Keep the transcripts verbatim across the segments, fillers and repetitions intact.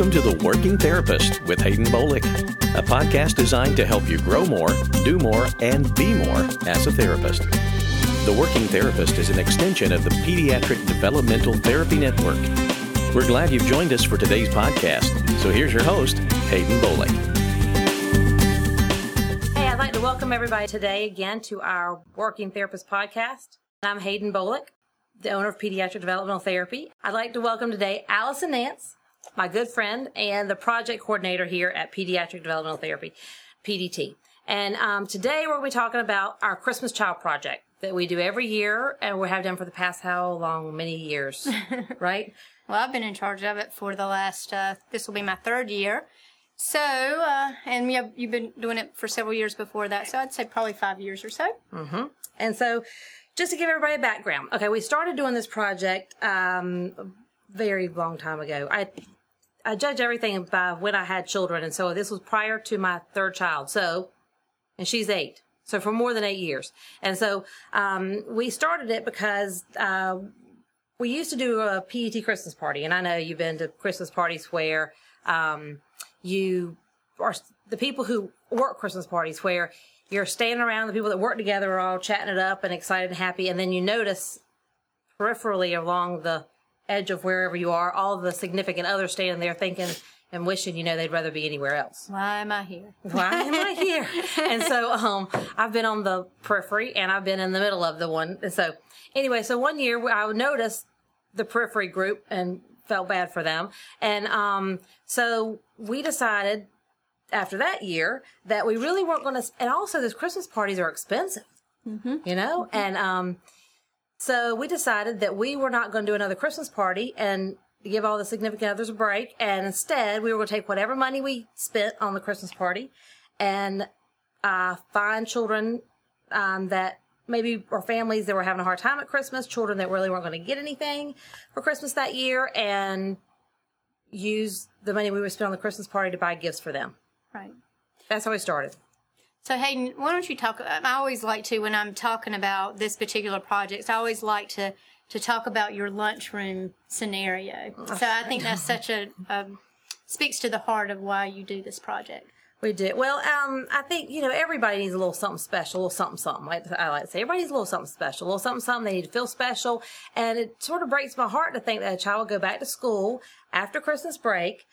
Welcome to The Working Therapist with Hayden Bolick, a podcast designed to help you grow more, do more, and be more as a therapist. The Working Therapist is an extension of the Pediatric Developmental Therapy Network. We're glad you've joined us for today's podcast. So here's your host, Hayden Bolick. Hey, I'd like to welcome everybody today again to our Working Therapist podcast. I'm Hayden Bolick, the owner of Pediatric Developmental Therapy. I'd like to welcome today Allison Nance, my good friend and the project coordinator here at Pediatric Developmental Therapy, P D T. And um, today we're going to be talking about our Christmas Child Project that we do every year, and we have done for the past how long? Many years, right? Well, I've been in charge of it for the last, uh, this will be my third year. So, uh, and yeah, you've been doing it for several years before that, so I'd say probably five years or so. Mm-hmm. And so, just to give everybody a background, okay, we started doing this project um, very long time ago. I I judge everything by when I had children, and so this was prior to my third child. So, and she's eight, so for more than eight years. And so um, we started it because uh, we used to do a P E T Christmas party, and I know you've been to Christmas parties where um, you are the people who work Christmas parties where you're standing around, the people that work together are all chatting it up and excited and happy, and then you notice peripherally along the edge of wherever you are, all the significant others standing there thinking and wishing, you know, they'd rather be anywhere else. Why am I here? Why am I here? And so um, I've been on the periphery, and I've been in the middle of the one. And so anyway, so one year I noticed the periphery group and felt bad for them. And um, so we decided after that year that we really weren't going to, and also those Christmas parties are expensive, mm-hmm. you know, mm-hmm. and um so we decided that we were not going to do another Christmas party and give all the significant others a break. And instead, we were going to take whatever money we spent on the Christmas party and uh, find children um, that maybe or families that were having a hard time at Christmas, children that really weren't going to get anything for Christmas that year, and use the money we would spend on the Christmas party to buy gifts for them. Right. That's how we started. So, Hayden, why don't you talk? I always like to, when I'm talking about this particular project, I always like to, to talk about your lunchroom scenario. Oh, so I think that's such a, um, speaks to the heart of why you do this project. We do. Well, um, I think, you know, everybody needs a little something special, a little something, something. Like I like to say, everybody needs a little something special, a little something, something. They need to feel special. And it sort of breaks my heart to think that a child will go back to school after Christmas break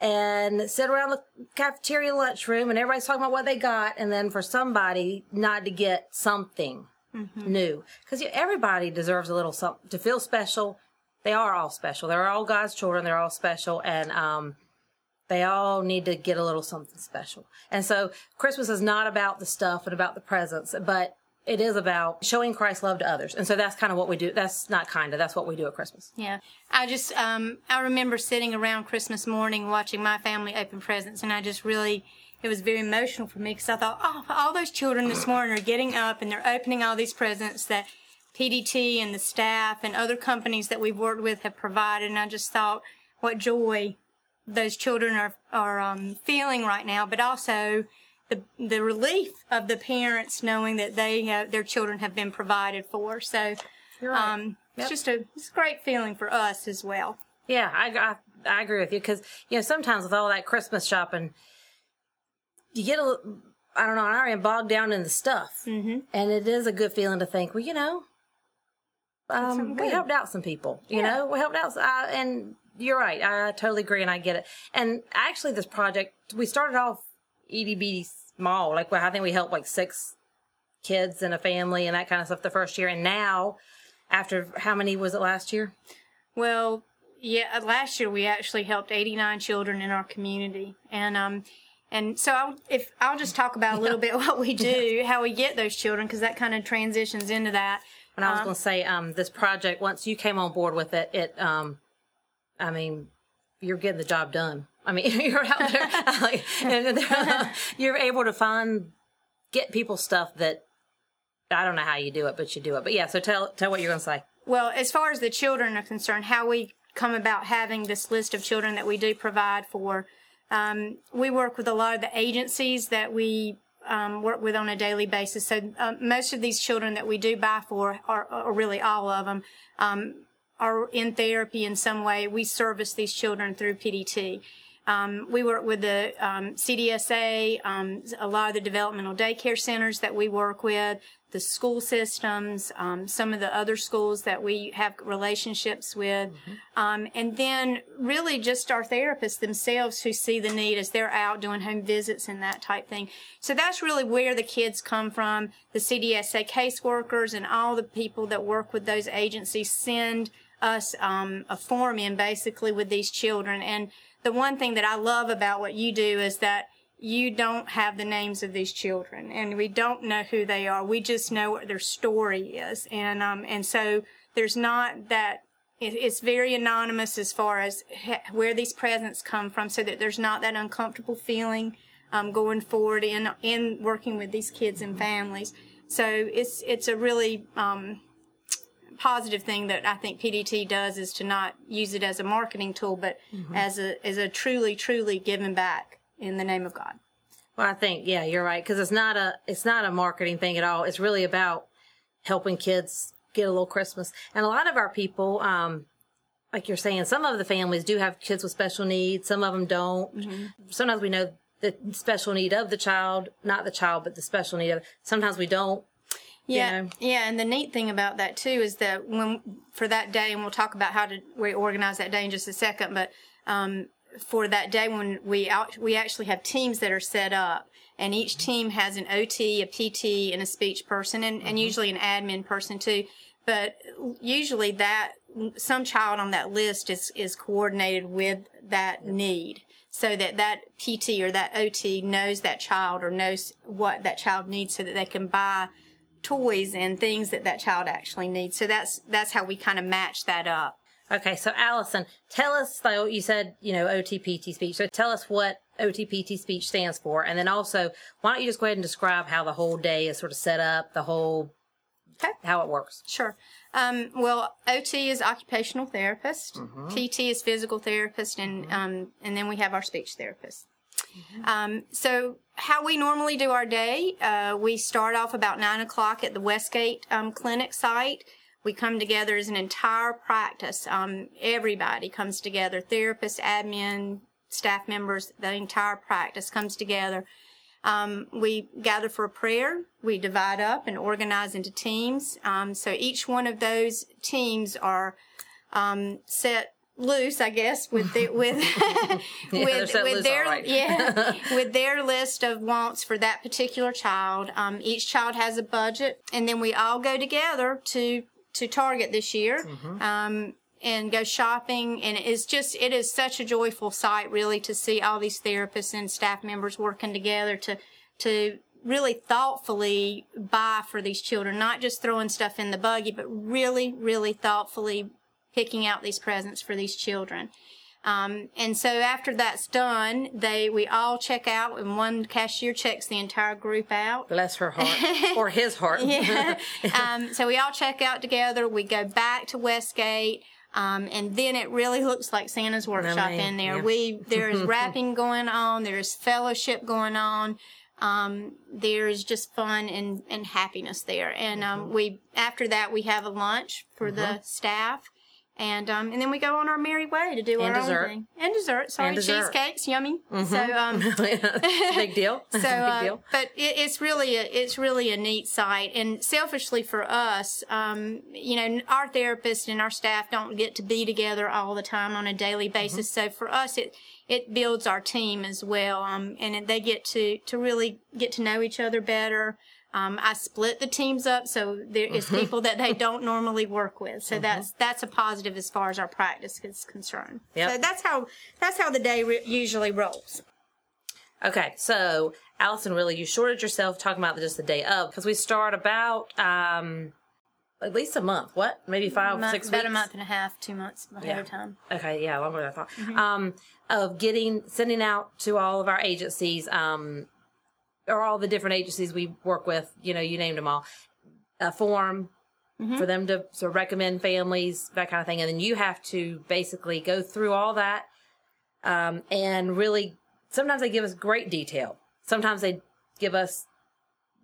and sit around the cafeteria lunchroom, and everybody's talking about what they got, and then for somebody not to get something mm-hmm. new. Because you know, everybody deserves a little something to feel special. They are all special. They're all God's children. They're all special, and um, they all need to get a little something special. And so Christmas is not about the stuff and about the presents, but it is about showing Christ's love to others. And so that's kind of what we do. That's not kind of. That's what we do at Christmas. Yeah. I just, um, I remember sitting around Christmas morning watching my family open presents, and I just really, it was very emotional for me because I thought, oh, all those children this morning are getting up and they're opening all these presents that P D T and the staff and other companies that we've worked with have provided. And I just thought what joy those children are, are um, feeling right now, but also The, the relief of the parents knowing that they have, their children have been provided for. So You're right. um, yep. it's just a, it's a great feeling for us as well. Yeah, I, I, I agree with you because, you know, sometimes with all that Christmas shopping, you get a, I don't know, I am bogged down in the stuff. Mm-hmm. And it is a good feeling to think, well, you know, um, we helped out some people, you yeah. know, we helped out. I, and you're right. I totally agree and I get it. And actually this project, we started off itty bitty small, like well, I think we helped like six kids in a family and that kind of stuff the first year. And now, after how many was it last year? Well, yeah, last year we actually helped eighty-nine children in our community, and um, and so I'll, if I'll just talk about a little bit what we do, how we get those children, because that kind of transitions into that. And I was um, going to say, um, this project, once you came on board with it, it, um, I mean, you're getting the job done. I mean, you're out there, like, and uh, you're able to find, get people stuff that, I don't know how you do it, but you do it. But yeah, so tell tell what you're going to say. Well, as far as the children are concerned, how we come about having this list of children that we do provide for, um, we work with a lot of the agencies that we um, work with on a daily basis. So uh, most of these children that we do buy for, or, or really all of them, um, are in therapy in some way. We service these children through P D T. Um, we work with the um, C D S A, um, a lot of the developmental daycare centers that we work with, the school systems, um, some of the other schools that we have relationships with, mm-hmm. um, and then really just our therapists themselves who see the need as they're out doing home visits and that type thing. So that's really where the kids come from. The C D S A caseworkers and all the people that work with those agencies send us um, a form in basically with these children. And the one thing that I love about what you do is that you don't have the names of these children, and we don't know who they are. We just know what their story is. And um, and so there's not that, it, it's very anonymous as far as he, where these presents come from, so that there's not that uncomfortable feeling um, going forward in, in working with these kids and families. So it's, it's a really... Um, positive thing that I think P D T does is to not use it as a marketing tool, but mm-hmm. as a as a truly, truly giving back in the name of God. Well, I think, yeah, you're right, because it's not a it's not a marketing thing at all. It's really about helping kids get a little Christmas. And a lot of our people, um, like you're saying, some of the families do have kids with special needs. Some of them don't. Mm-hmm. Sometimes we know the special need of the child, not the child, but the special need of it. Sometimes we don't. Yeah, you know. Yeah, and the neat thing about that, too, is that when for that day, and we'll talk about how to we organize that day in just a second, but um, for that day when we out, we actually have teams that are set up, and each team has an O T, a P T, and a speech person, and, mm-hmm. and usually an admin person, too. But usually that some child on that list is, is coordinated with that need, so that that P T or that O T knows that child or knows what that child needs so that they can buy toys and things that that child actually needs. So that's that's how we kind of match that up. Okay, so Allison, tell us, so you said, you know, O T P T speech. So tell us what O T P T speech stands for. And then also, why don't you just go ahead and describe how the whole day is sort of set up, the whole, okay. how it works. Sure. Um, well, O T is occupational therapist, mm-hmm. P T is physical therapist, and, mm-hmm. um, and then we have our speech therapist. Mm-hmm. Um, so how we normally do our day, uh, we start off about nine o'clock at the Westgate um, clinic site. We come together as an entire practice. Um, everybody comes together, therapists, admin, staff members, the entire practice comes together. Um, we gather for a prayer. We divide up and organize into teams. Um, so each one of those teams are um, set loose, I guess, with the, with yeah, with, with their right. yeah with their list of wants for that particular child. Um, each child has a budget, and then we all go together to to Target this year, mm-hmm. um, and go shopping. And it's just it is such a joyful sight, really, to see all these therapists and staff members working together to to really thoughtfully buy for these children, not just throwing stuff in the buggy, but really, really thoughtfully picking out these presents for these children. Um, and so after that's done, they we all check out, and one cashier checks the entire group out. Bless her heart. Or his heart. Yeah. Um, so we all check out together. We go back to Westgate, um, and then it really looks like Santa's workshop I mean, in there. Yeah. We There is wrapping going on. There is fellowship going on. Um, there's just fun and, and happiness there. And um, we after that, we have a lunch for mm-hmm. the staff. And um and then we go on our merry way to do and our dessert. own thing. And dessert. Sorry, and dessert. Cheesecake's yummy. Mm-hmm. So um, big deal. So, uh, big deal. But it, it's really a it's really a neat sight. And selfishly for us, um, you know, our therapists and our staff don't get to be together all the time on a daily basis. Mm-hmm. So for us, it it builds our team as well. Um, and they get to to really get to know each other better. Um, I split the teams up, so there is people that they don't normally work with. So mm-hmm. that's that's a positive as far as our practice is concerned. Yep. So that's how that's how the day re- usually rolls. Okay, so Allison, really, you shorted yourself talking about just the day of, because we start about um, at least a month. What? Maybe five, month, six about weeks? About a month and a half, two months ahead yeah. of time. Okay, yeah, longer than I thought. Mm-hmm. Um, of getting sending out to all of our agencies. Um, or all the different agencies we work with, you know, you named them all, a form mm-hmm. for them to sort of recommend families, that kind of thing. And then you have to basically go through all that um, and really, sometimes they give us great detail. Sometimes they give us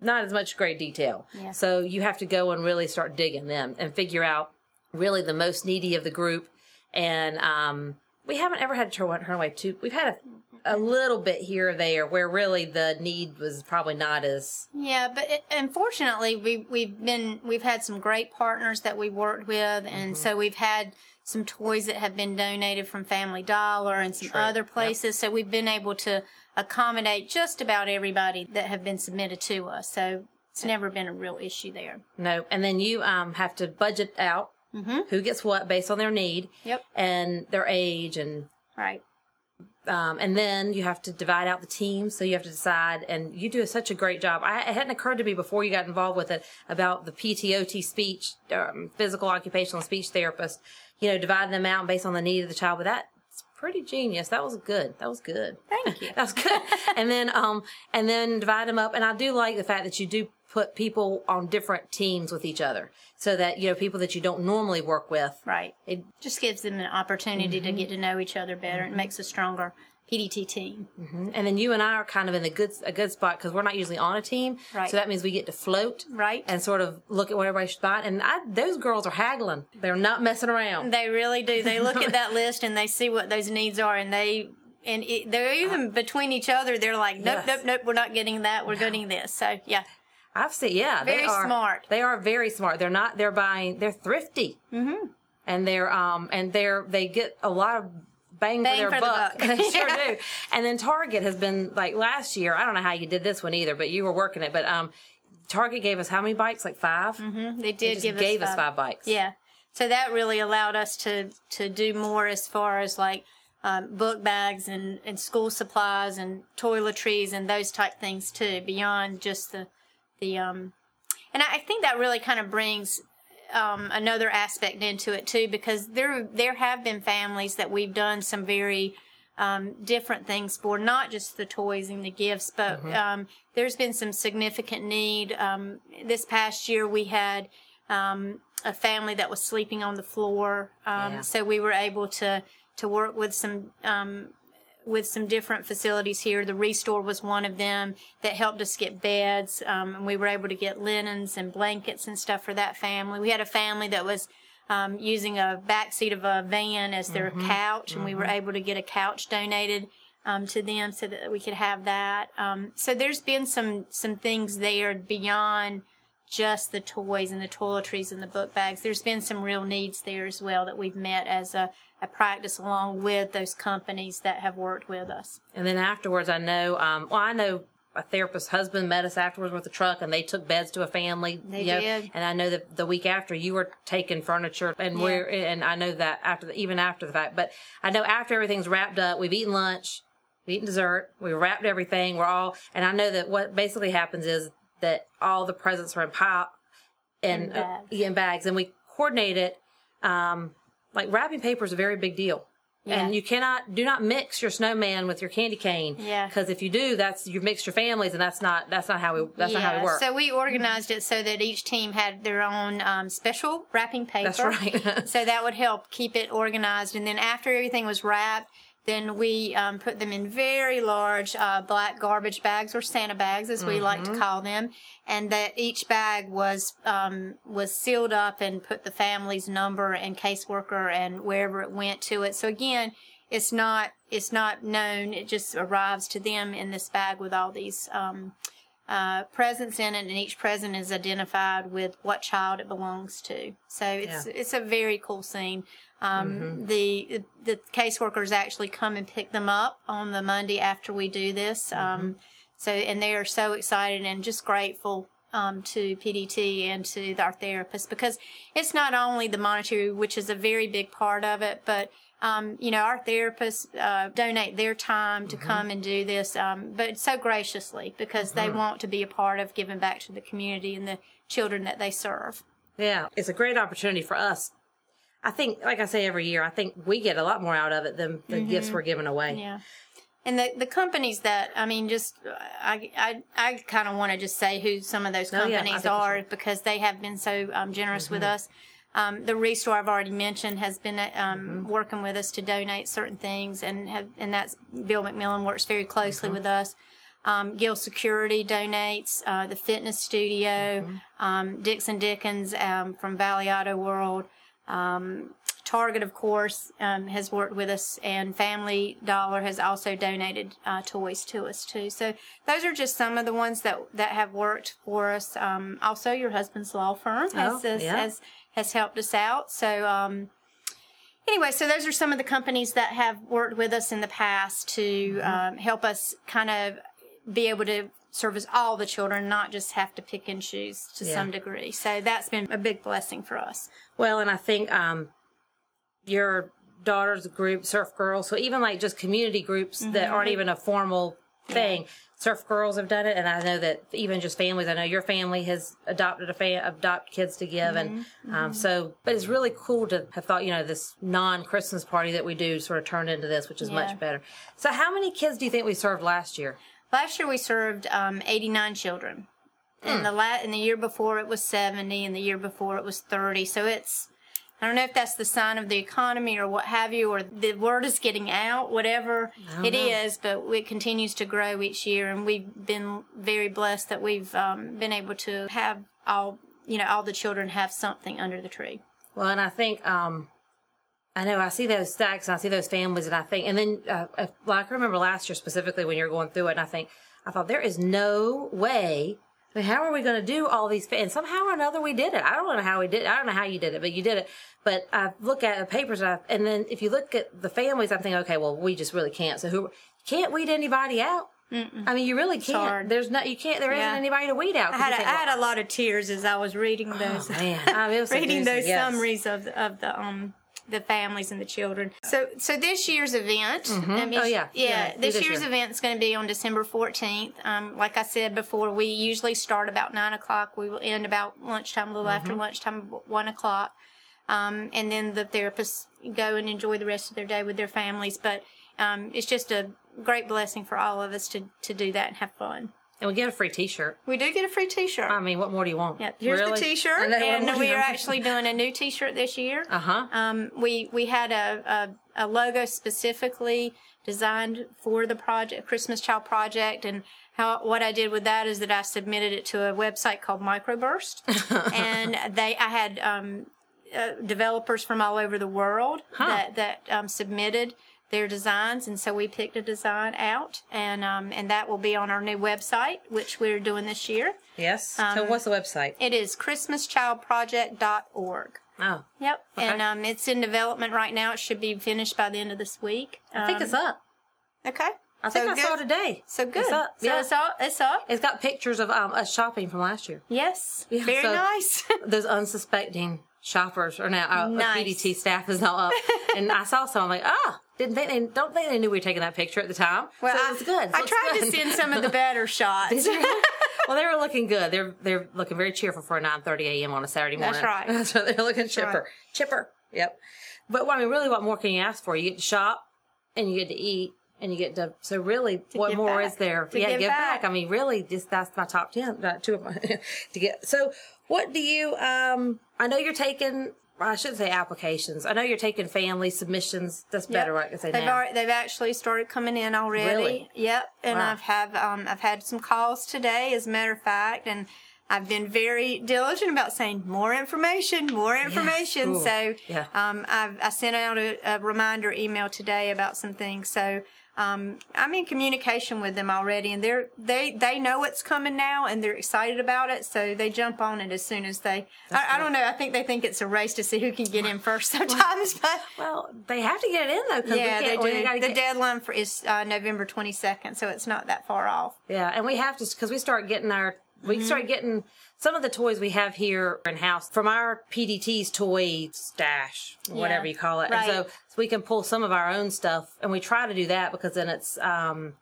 not as much great detail. Yeah. So you have to go and really start digging them and figure out really the most needy of the group and um we haven't ever had to turn her away too. We've had a, a little bit here or there where really the need was probably not as. Yeah, but it, unfortunately, we we've been we've had some great partners that we worked with, and mm-hmm. so we've had some toys that have been donated from Family Dollar and some True. other places. Yep. So we've been able to accommodate just about everybody that have been submitted to us. So it's never been a real issue there. No, and then you um have to budget out. Mm-hmm. Who gets what based on their need yep. and their age and right, um, and then you have to divide out the teams. So you have to decide, and you do such a great job. I, it hadn't occurred to me before you got involved with it about the P T O T speech, um, physical occupational speech therapist. You know, divide them out based on the need of the child. But that's pretty genius. That was good. That was good. Thank you. That was good. And then, um, and then divide them up. And I do like the fact that you do put people on different teams with each other so that, you know, people that you don't normally work with. Right. It just gives them an opportunity mm-hmm. to get to know each other better. Mm-hmm. It makes a stronger P D T team. Mm-hmm. And then you and I are kind of in the good, a good spot because we're not usually on a team. Right. So that means we get to float. Right. And sort of look at what everybody's buying. And I, those girls are haggling. They're not messing around. They really do. They look at that list and they see what those needs are and they... And it, they're even between each other, they're like, nope, yes. nope, nope, we're not getting that. We're no. getting this. So, yeah. I've seen, yeah, very they are smart. They are very smart. They're not. They're buying. They're thrifty, mm-hmm. and they're um and they're they get a lot of bang, bang for their for buck. The buck. They sure yeah. do. And then Target has been like last year. I don't know how you did this one either, but you were working it. But um, Target gave us how many bikes? Like five. Mm-hmm. They did they just give gave us five. us five bikes. Yeah. So that really allowed us to to do more as far as like. Um, book bags and, and school supplies and toiletries and those type things too, beyond just the the um and I, I think that really kind of brings um, another aspect into it too, because there there have been families that we've done some very um, different things for, not just the toys and the gifts, but mm-hmm. um, there's been some significant need. Um, this past year we had um, a family that was sleeping on the floor, um, yeah. so we were able to to work with some um, with some different facilities here. The Restore was one of them that helped us get beds, um, and we were able to get linens and blankets and stuff for that family. We had a family that was um, using a backseat of a van as their mm-hmm. couch, and mm-hmm. we were able to get a couch donated um, to them so that we could have that. Um, so there's been some, some things there beyond just the toys and the toiletries and the book bags. There's been some real needs there as well that we've met as a I practice along with those companies that have worked with us. And then afterwards, I know, um, well, I know a therapist's husband met us afterwards with a truck, and they took beds to a family. They you know, did. And I know that the week after, you were taking furniture, and yeah. we're, and I know that after the, even after the fact. But I know after everything's wrapped up, we've eaten lunch, we've eaten dessert, we wrapped everything, we're all, and I know that what basically happens is that all the presents are in pile, and in bags. Uh, in bags, and we coordinate it, um, like wrapping paper is a very big deal, yeah. and you cannot do not mix your snowman with your candy cane. Yeah, because if you do, that's you mix your families, and that's not that's not how we that's yeah. not how we work. So we organized it so that each team had their own um, special wrapping paper. That's right. So that would help keep it organized. And then after everything was wrapped, then we um, put them in very large uh, black garbage bags or Santa bags, as we mm-hmm. like to call them, and that each bag was um, was sealed up and put the family's number and caseworker and wherever it went to it. So again, it's not it's not known; it just arrives to them in this bag with all these um, uh, presents in it, and each present is identified with what child it belongs to. So it's yeah. it's a very cool scene. Um, mm-hmm. the, the caseworkers actually come and pick them up on the Monday after we do this. Um, mm-hmm. so, and they are so excited and just grateful, um, to P D T and to our therapists, because it's not only the monetary, which is a very big part of it, but, um, you know, our therapists, uh, donate their time to mm-hmm. come and do this, um, but so graciously, because mm-hmm. they want to be a part of giving back to the community and the children that they serve. Yeah. It's a great opportunity for us. I think, like I say every year, I think we get a lot more out of it than the mm-hmm. gifts we're giving away. Yeah. And the the companies that, I mean, just, I I, I kind of want to just say who some of those companies oh, yeah, are, because they have been so um, generous mm-hmm. with us. Um, the Restore, I've already mentioned, has been um, mm-hmm. working with us to donate certain things, and have, and that's Bill McMillan works very closely mm-hmm. with us. Um, Gil Security donates, uh, the fitness studio, mm-hmm. um, Dixon Dickens um, from Valley Auto World. Um, Target, of course, um, has worked with us, and Family Dollar has also donated uh, toys to us, too. So those are just some of the ones that, that have worked for us. Um, also, your husband's law firm has, oh, has, yeah. has, has helped us out. So um, anyway, so those are some of the companies that have worked with us in the past to mm-hmm. um, help us kind of be able to service all the children, not just have to pick and choose to yeah. some degree. So that's been a big blessing for us. Well, and I think... Um, your daughter's group, Surf Girls, so even like just community groups mm-hmm. that aren't even a formal thing, yeah. Surf Girls have done it, and I know that even just families, I know your family has adopted a fa- adopt kids to give, mm-hmm. and um, mm-hmm. so, but it's really cool to have thought, you know, this non-Christmas party that we do sort of turned into this, which is yeah. much better. So how many kids do you think we served last year? Last year we served um, eighty-nine children, mm. and the la- and the year before it was seventy, and the year before it was thirty, so it's I don't know if that's the sign of the economy or what have you, or the word is getting out, whatever it know. is, but it continues to grow each year, and we've been very blessed that we've um, been able to have all, you know, all the children have something under the tree. Well, and I think, um, I know I see those stacks, and I see those families, and I think, and then, uh, like I remember last year specifically when you were going through it, and I think, I thought, there is no way. I mean, how are we going to do all these? And somehow or another, we did it. I don't know how we did it. I don't know how you did it, but you did it. But I look at the papers, and, I, and then if you look at the families, I'm thinking, okay, well, we just really can't. So who can't weed anybody out? Mm-mm. I mean, you really can't. There's no, you can't. There yeah. isn't anybody to weed out. I had, think, well, I had a lot of tears as I was reading those. Oh, man. I mean, it was reading those yes. summaries of the, of the um. the families and the children. So so this year's event, mm-hmm. I mean, oh, yeah. Yeah, yeah, this, this year's year. event is going to be on December fourteenth. Um, like I said before, we usually start about nine o'clock. We will end about lunchtime, a little mm-hmm. after lunchtime, one o'clock. Um, and then the therapists go and enjoy the rest of their day with their families. But um, it's just a great blessing for all of us to, to do that and have fun. And we get a free T-shirt. We do get a free T-shirt. I mean, what more do you want? Yeah, here's really? the T-shirt, and we are actually doing a new T-shirt this year. Uh huh. Um, we we had a, a a logo specifically designed for the project, Christmas Child Project, and how what I did with that is that I submitted it to a website called Microburst, and they I had um, uh, developers from all over the world huh. that that um, submitted their designs, and so we picked a design out, and um, and that will be on our new website, which we're doing this year. Yes. Um, so what's the website? It is christmas child project dot org. Oh. Yep. Okay. And um, it's in development right now. It should be finished by the end of this week. Um, I think it's up. Okay. I think so I good. saw today. So good. It's up. So yeah. it's, up, it's up. It's got pictures of um, us shopping from last year. Yes. Yeah, very so nice. Those unsuspecting shoppers are now out. Nice. Our P D T staff is now up. And I saw some. I'm like, ah. Didn't think they don't think they knew we were taking that picture at the time. Well, so it was good. It I tried good. to send some of the better shots. Did you? Well, they were looking good. They're they're looking very cheerful for a nine thirty a.m. on a Saturday morning. That's right. So they're looking That's chipper, right. chipper. Yep. But well, I mean, really, what more can you ask for? You get to shop, and you get to eat, and you get to. So really, to what more back. is there? To yeah, give back. back. I mean, really, just that's my top ten. Not two of my to get. So, what do you? Um, I know you're taking. I shouldn't say applications. I know you're taking family submissions. That's better, yep. right? Cause they they've, already, they've actually started coming in already. Really? Yep. And wow. I've have um, I've had some calls today, as a matter of fact, and I've been very diligent about saying more information, more information. Yeah. So yeah. Um, I've, I sent out a, a reminder email today about some things. So um, I'm in communication with them already, and they're they they know it's coming now, and they're excited about it, so they jump on it as soon as they. I, right. I don't know. I think they think it's a race to see who can get in first sometimes. But well, they have to get it in though. Cause yeah, they do. They the get... deadline for is uh, November twenty-second, so it's not that far off. Yeah, and we have to because we start getting our we mm-hmm. start getting some of the toys we have here in house from our P D T's toy stash, yeah. whatever you call it, right. and so. We can pull some of our own stuff, and we try to do that because then it's um,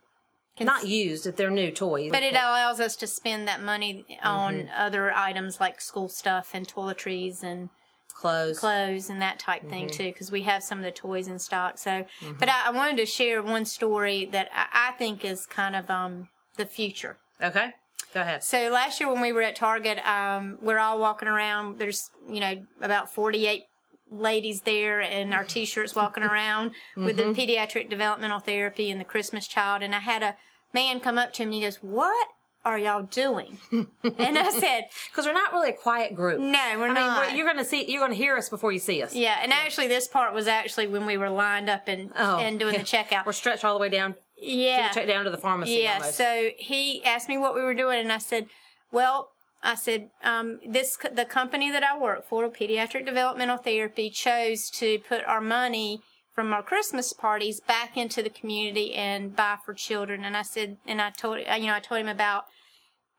not used if they're new toys. But it allows us to spend that money on mm-hmm. other items like school stuff and toiletries and clothes, clothes and that type mm-hmm. thing too, because we have some of the toys in stock. So, mm-hmm. but I, I wanted to share one story that I, I think is kind of um, the future. Okay. Go ahead. So last year when we were at Target, um, we're all walking around. There's you know about forty-eight ladies there in our T-shirts walking around mm-hmm. with the Pediatric Developmental Therapy and the Christmas Child. And I had a man come up to me and he goes, what are y'all doing? And I said, because we're not really a quiet group. No, we're I not. Mean, we're, you're gonna see, you're gonna hear us before you see us. Yeah, and yeah. actually, this part was actually when we were lined up and oh, and doing yeah. the checkout. We're stretched all the way down. Yeah, to the, down to the pharmacy. Yeah. Almost. So he asked me what we were doing, and I said, well, I said, um, this the company that I work for, Pediatric Developmental Therapy, chose to put our money from our Christmas parties back into the community and buy for children. And I said, and I told, you know, I told him about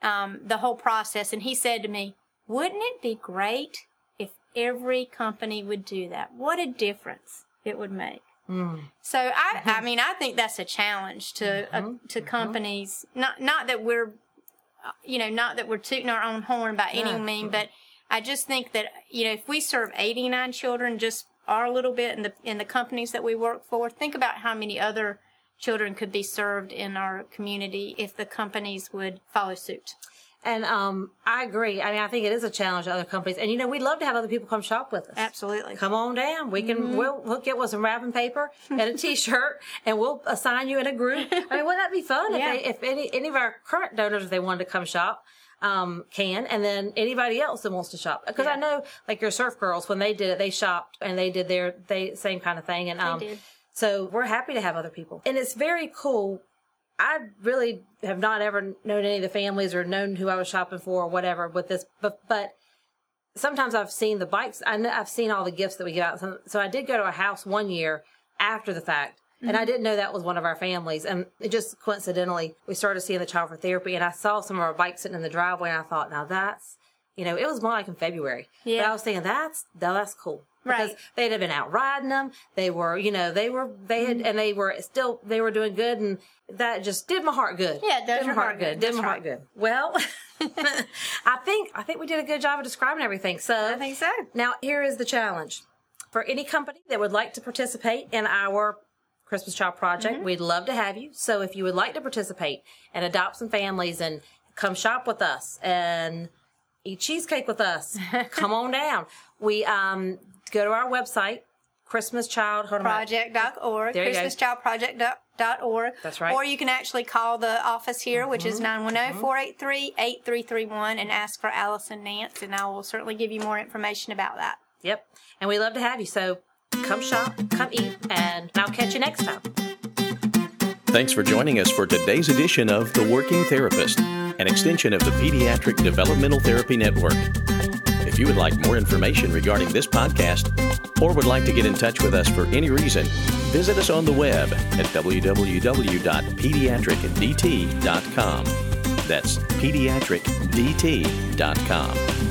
um, the whole process. And he said to me, wouldn't it be great if every company would do that? What a difference it would make. Mm. So, I, mm-hmm. I mean, I think that's a challenge to mm-hmm. uh, to companies. Mm-hmm. Not not that we're, you know, not that we're tooting our own horn by any mm-hmm. means, but I just think that, you know, if we serve eighty-nine children just our little bit in the in the companies that we work for, think about how many other children could be served in our community if the companies would follow suit. And um, I agree. I mean, I think it is a challenge to other companies. And, you know, we'd love to have other people come shop with us. Absolutely. Come on down. We can, mm-hmm. we'll, we'll get with some wrapping paper and a T-shirt, and we'll assign you in a group. I mean, wouldn't that be fun yeah. if, they, if any, any of our current donors, if they wanted to come shop, um, can, and then anybody else that wants to shop. Because yeah. I know, like your Surf Girls, when they did it, they shopped, and they did their they same kind of thing. And um, they did. So we're happy to have other people. And it's very cool. I really have not ever known any of the families or known who I was shopping for or whatever with this, but, but sometimes I've seen the bikes. I know I've seen all the gifts that we get out. So I did go to a house one year after the fact, mm-hmm. and I didn't know that was one of our families. And it just coincidentally, we started seeing the child for therapy, and I saw some of our bikes sitting in the driveway, and I thought, now that's, you know, it was more like in February. Yeah. But I was thinking, that's, no, that's cool. Because right. they'd have been out riding them. They were, you know, they were, they had, mm-hmm. and they were still, they were doing good. And that just did my heart good. Yeah, it does did your my heart good. good. Did That's my right. heart good. Well, I think, I think we did a good job of describing everything. So I think so. Now, here is the challenge. For any company that would like to participate in our Christmas Child Project, mm-hmm. we'd love to have you. So if you would like to participate and adopt some families and come shop with us and eat cheesecake with us, come on down. We, um... go to our website, christmas child project dot org, christmas child project dot org. That's right. Or you can actually call the office here, mm-hmm. which is nine one zero, four eight three, eight three three one, and ask for Allison Nance, and I will certainly give you more information about that. Yep. And we love to have you, so come shop, come eat, and I'll catch you next time. Thanks for joining us for today's edition of The Working Therapist, an extension of the Pediatric Developmental Therapy Network. If you would like more information regarding this podcast or would like to get in touch with us for any reason, visit us on the web at w w w dot pediatric d t dot com. That's pediatric d t dot com.